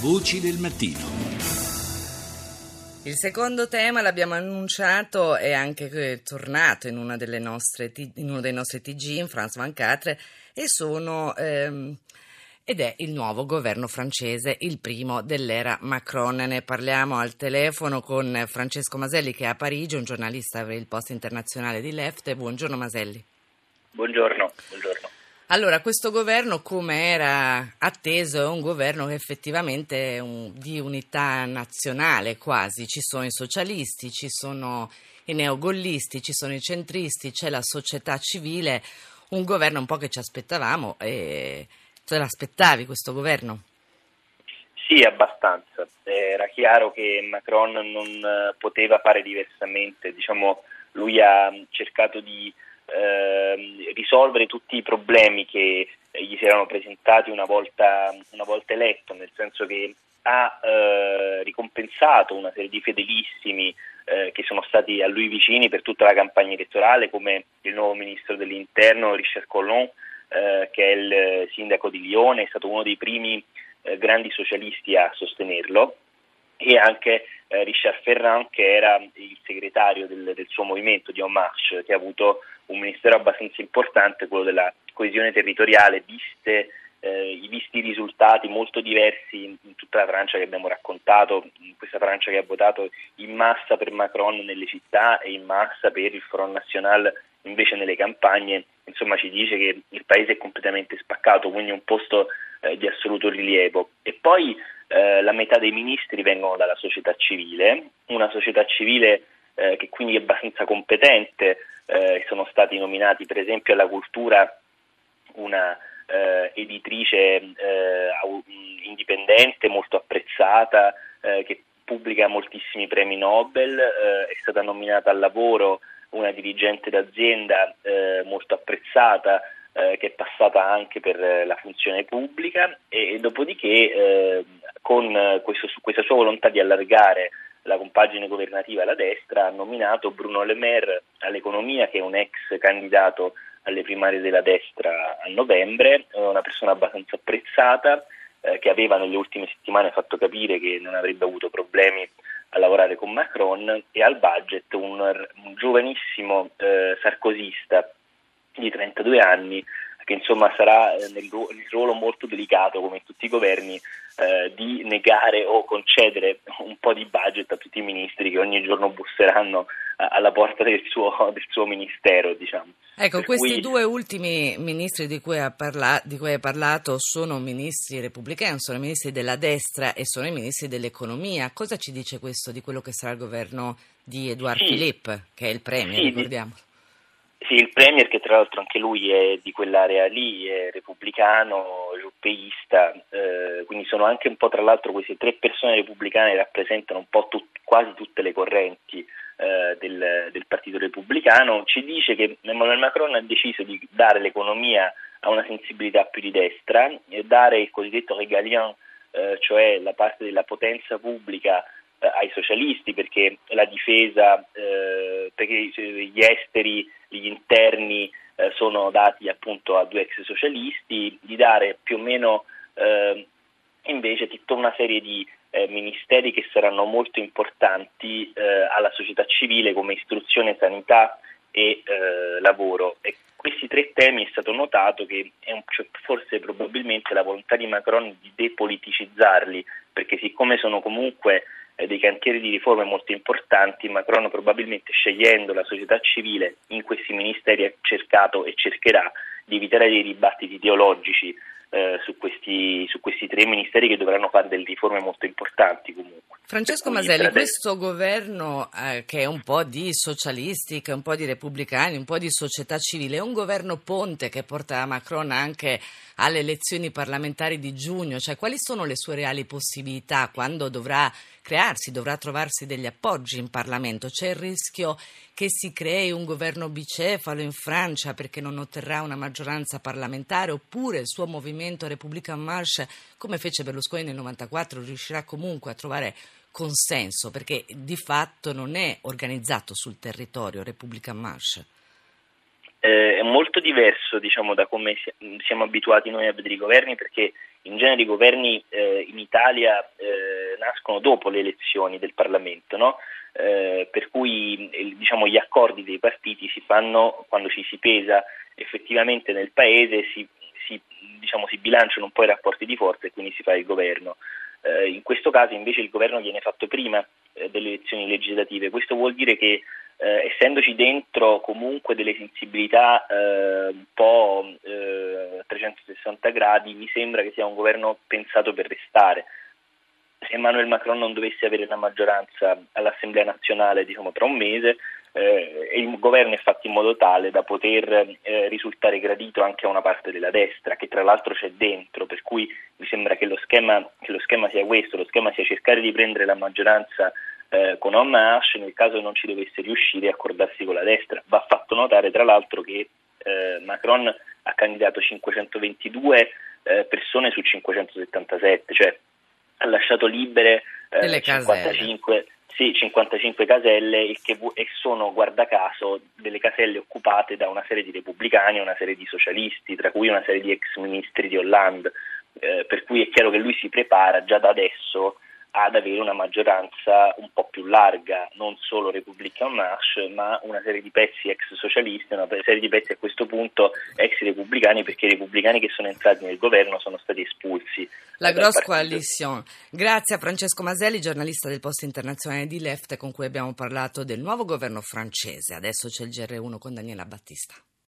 Voci del mattino. Il secondo tema, l'abbiamo annunciato, è anche tornato in uno dei nostri TG, in France 24, ed è il nuovo governo francese, il primo dell'era Macron. Ne parliamo al telefono con Francesco Maselli, che è a Parigi, un giornalista per il Post Internazionale di Left. Buongiorno Maselli. Buongiorno. Allora, questo governo, come era atteso, è un governo che effettivamente è di unità nazionale quasi. Ci sono i socialisti, ci sono i neogollisti, ci sono i centristi, c'è la società civile. Un governo un po' che ci aspettavamo. E te l'aspettavi questo governo? Sì, abbastanza. Era chiaro che Macron non poteva fare diversamente. Lui ha cercato di risolvere tutti i problemi che gli si erano presentati una volta eletto, nel senso che ha ricompensato una serie di fedelissimi che sono stati a lui vicini per tutta la campagna elettorale, come il nuovo ministro dell'interno Richard Collomb, che è il sindaco di Lione, è stato uno dei primi grandi socialisti a sostenerlo, e anche Richard Ferrand, che era il segretario del suo movimento di En Marche, che ha avuto un ministero abbastanza importante, quello della coesione territoriale, visti i risultati molto diversi in tutta la Francia che abbiamo raccontato, in questa Francia che ha votato in massa per Macron nelle città e in massa per il Front National invece nelle campagne. Insomma, ci dice che il paese è completamente spaccato, quindi un posto di assoluto rilievo. E poi la metà dei ministri vengono dalla società civile, una società civile che quindi è abbastanza competente. Sono stati nominati per esempio alla cultura una editrice indipendente molto apprezzata, che pubblica moltissimi premi Nobel, è stata nominata al lavoro una dirigente d'azienda molto apprezzata, che è passata anche per la funzione pubblica, e dopodiché con questa sua volontà di allargare la compagine governativa alla destra ha nominato Bruno Le Maire all'economia, che è un ex candidato alle primarie della destra a novembre, una persona abbastanza apprezzata, che aveva nelle ultime settimane fatto capire che non avrebbe avuto problemi a lavorare con Macron, e al budget un giovanissimo sarcosista di 32 anni, che insomma sarà nel ruolo molto delicato, come in tutti i governi, di negare o concedere un po' di budget a tutti i ministri che ogni giorno busseranno alla porta del suo ministero, Ecco, per questi due ultimi ministri di cui hai parlato sono ministri repubblicani, sono ministri della destra e sono i ministri dell'economia. Cosa ci dice questo di quello che sarà il governo di Edouard Philippe, che è il premier, ricordiamo? Sì, il premier, che tra l'altro anche lui è di quell'area lì, è repubblicano, europeista, quindi sono anche un po', tra l'altro, queste tre persone repubblicane rappresentano un po' quasi tutte le correnti del Partito Repubblicano. Ci dice che Emmanuel Macron ha deciso di dare l'economia a una sensibilità più di destra, e dare il cosiddetto régalien, cioè la parte della potenza pubblica, ai socialisti, perché la difesa, perché gli esteri, gli interni sono dati appunto a due ex socialisti, di dare più o meno invece tutta una serie di ministeri che saranno molto importanti alla società civile, come istruzione, sanità e lavoro. E questi tre temi è stato notato che forse probabilmente la volontà di Macron di depoliticizzarli, perché siccome sono comunque dei cantieri di riforme molto importanti, Macron probabilmente, scegliendo la società civile in questi ministeri, ha cercato e cercherà di evitare dei dibattiti ideologici su questi tre ministeri, che dovranno fare delle riforme molto importanti comunque. Francesco Maselli, questo governo che è un po' di socialisti, che è un po' di repubblicani, un po' di società civile, è un governo ponte che porta Macron anche alle elezioni parlamentari di giugno. Cioè, quali sono le sue reali possibilità quando dovrà trovarsi degli appoggi in Parlamento? C'è il rischio che si crei un governo bicefalo in Francia perché non otterrà una maggioranza parlamentare, oppure il suo movimento Repubblica En Marche, come fece Berlusconi nel 94, riuscirà comunque a trovare consenso, perché di fatto non è organizzato sul territorio Repubblica En Marche? È molto diverso da come siamo abituati noi a vedere i governi, perché In genere i governi in Italia nascono dopo le elezioni del Parlamento, no? Per cui diciamo, gli accordi dei partiti si fanno quando ci si pesa effettivamente nel paese, si bilanciano un po' i rapporti di forza e quindi si fa il governo. In questo caso invece il governo viene fatto prima delle elezioni legislative. Questo vuol dire che essendoci dentro comunque delle sensibilità un po' 360 gradi, mi sembra che sia un governo pensato per restare. Se Emmanuel Macron non dovesse avere la maggioranza all'Assemblea nazionale tra un mese, il governo è fatto in modo tale da poter risultare gradito anche a una parte della destra, che tra l'altro c'è dentro, per cui mi sembra che lo schema sia questo, lo schema sia cercare di prendere la maggioranza con En Marche, nel caso non ci dovesse riuscire, accordarsi con la destra. Va fatto notare tra l'altro che Macron ha candidato 522 persone su 577, cioè ha lasciato libere 55 caselle, e sono, guarda caso, delle caselle occupate da una serie di repubblicani e una serie di socialisti, tra cui una serie di ex ministri di Hollande, per cui è chiaro che lui si prepara già da adesso ad avere una maggioranza un po' più larga, non solo Repubblica En Marche, ma una serie di pezzi ex socialisti, una serie di pezzi a questo punto ex repubblicani, perché i repubblicani che sono entrati nel governo sono stati espulsi. La grosse coalizione. Grazie a Francesco Maselli, giornalista del Post Internazionale di Left, con cui abbiamo parlato del nuovo governo francese. Adesso c'è il GR1 con Daniela Battista.